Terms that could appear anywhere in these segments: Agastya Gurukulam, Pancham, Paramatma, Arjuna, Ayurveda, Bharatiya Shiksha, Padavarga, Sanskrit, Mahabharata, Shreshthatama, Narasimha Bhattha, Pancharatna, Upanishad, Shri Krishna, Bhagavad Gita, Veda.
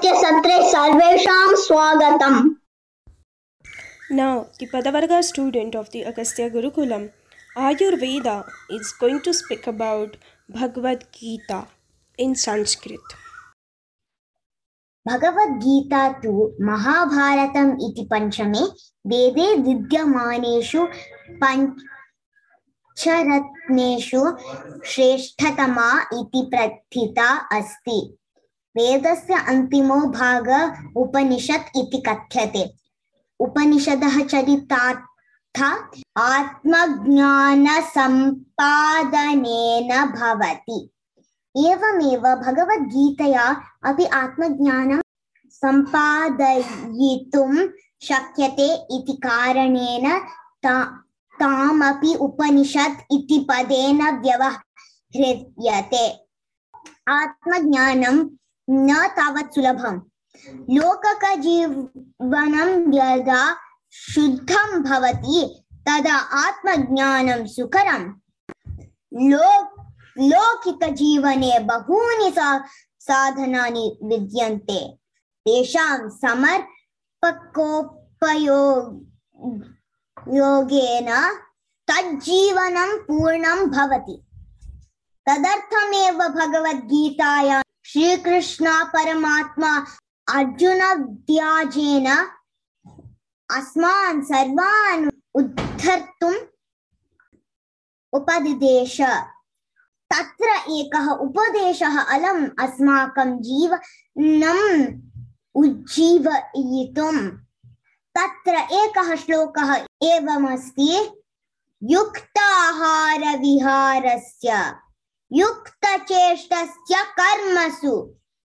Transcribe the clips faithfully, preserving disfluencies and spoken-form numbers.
Agastya Satre Sarvesham Swagatam. Now, the Padavarga student of the Agastya Gurukulam, Ayurveda, is going to speak about Bhagavad Gita in Sanskrit. Bhagavad Gita tu Mahabharatam iti Panchame Vede Vidyamaneshu Pancharatneshu Shreshthatama iti Prathita asti. Vedasya Antimo Bhaga Upanishad iti Kathyate. Upanishadaha Charitatha Atmagnana Sampadana Bhavati. Evameva Bhagavad Gitaya api Atmagnana Sampadayitum Shakyate iti karanena tam api Upanishad iti padena vyavahrityate. Atmagnanam na tavat sulabham. Lokaka jivanam yada shuddham bhavati tada atmagnanam sukaram. Lok Lokika jivane bahuni sa sadhanani vidyante. Tesham samar pakopayogena tajjivanam purnam bhavati. Tadarthameva Bhagavad Gitaya Shri Krishna Paramatma Arjuna Vyajena Asman Sarvan Uddhartum Upadidesha. Tatra ekaha upadeshaha alam asmakam jiva nam ujjiva yitum. Tatra ekaha shlokaha evam asti yukta ahara viharasya yukta cheshtasya karmasu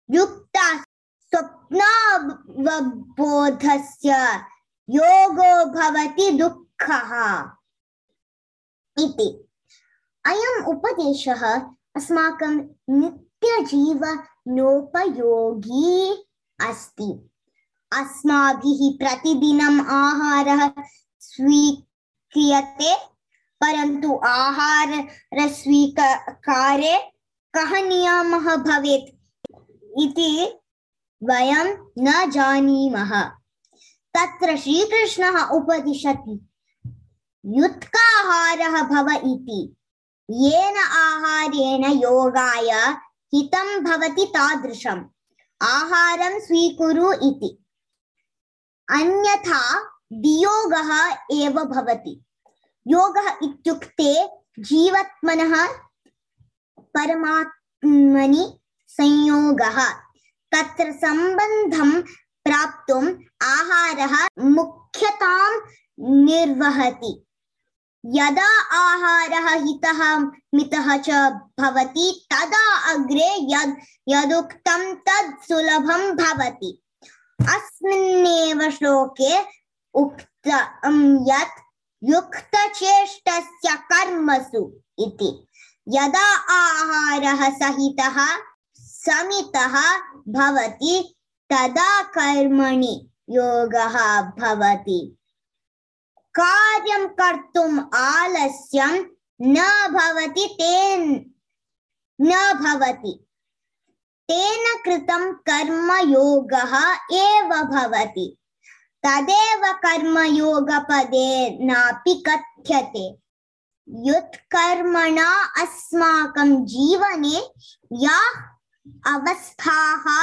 yukta swapnavabodhasya yogo bhavati dukkhaha iti. Ayam upadeshaha asmakam nitya jiva nopayogi asti. Asmabhihi pratidinam ahara swikriyate parantu ahara swikare kahaniyamah bhavet iti vayam na janimah. Tatra Shri Krishna upadishati yutkahara bhava iti. Yena aharena yogaya hitam bhavati tadrisham aharam swikuru iti. Anyatha diyogaha eva bhavati. Yogaha ityukte jivatmanaha paramatmani sanyogaha. Tatra sambandham praptum aharaha mukhyatam nirvahati. Yada aharaha hitaha mitaha cha bhavati tada agre yad yaduktam tad sulabham bhavati. Asminneva shloke uktam yat yukta cheshtasya karmasu iti. Yada aharaha sahitaha samitaha bhavati tada karmani yogaha bhavati. Karyam kartum alasyam na bhavati ten na bhavati. Tena kritam karma yogaha eva bhavati. Tadeva karma yoga pade napi kathyate. Yut karmana asmakam jivane ya avasthaha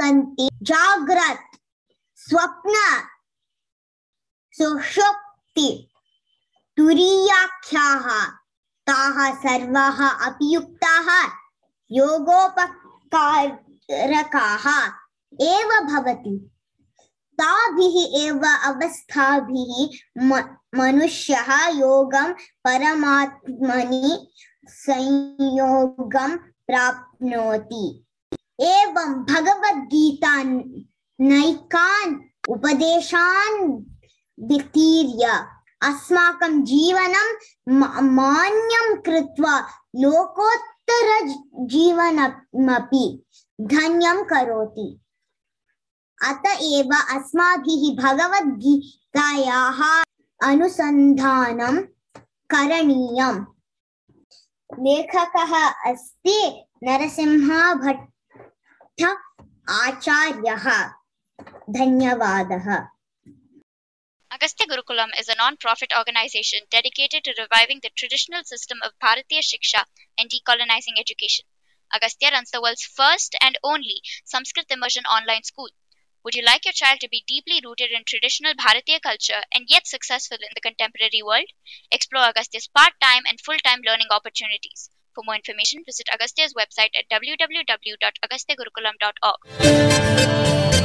santi jagrat swapna Sushupti Turiyakhyaha Taha Sarvaha Apiyuktaha Yogopakarakaha Eva Bhavati. Tabhihi Eva Avasthabhihi Manushyaha Yogam Paramatmani Sanyogam Prapnoti. Evam Bhagavad Gita Naikan Upadeshan Vitiriya asmakam jivanam manyam kritva lokottara jivanamapi dhanyam karoti. Ata eva asmabhihi Bhagavad Gitayaha anusandhanam karaniyam. Lekhakaha asti Narasimha Bhattha Acharyaha. Dhanyavadaha. Agastya Gurukulam is a non-profit organization dedicated to reviving the traditional system of Bharatiya Shiksha and decolonizing education. Agastya runs the world's first and only Sanskrit immersion online school. Would you like your child to be deeply rooted in traditional Bharatiya culture and yet successful in the contemporary world? Explore Agastya's part-time and full-time learning opportunities. For more information, visit Agastya's website at w w w dot agastya gurukulam dot org.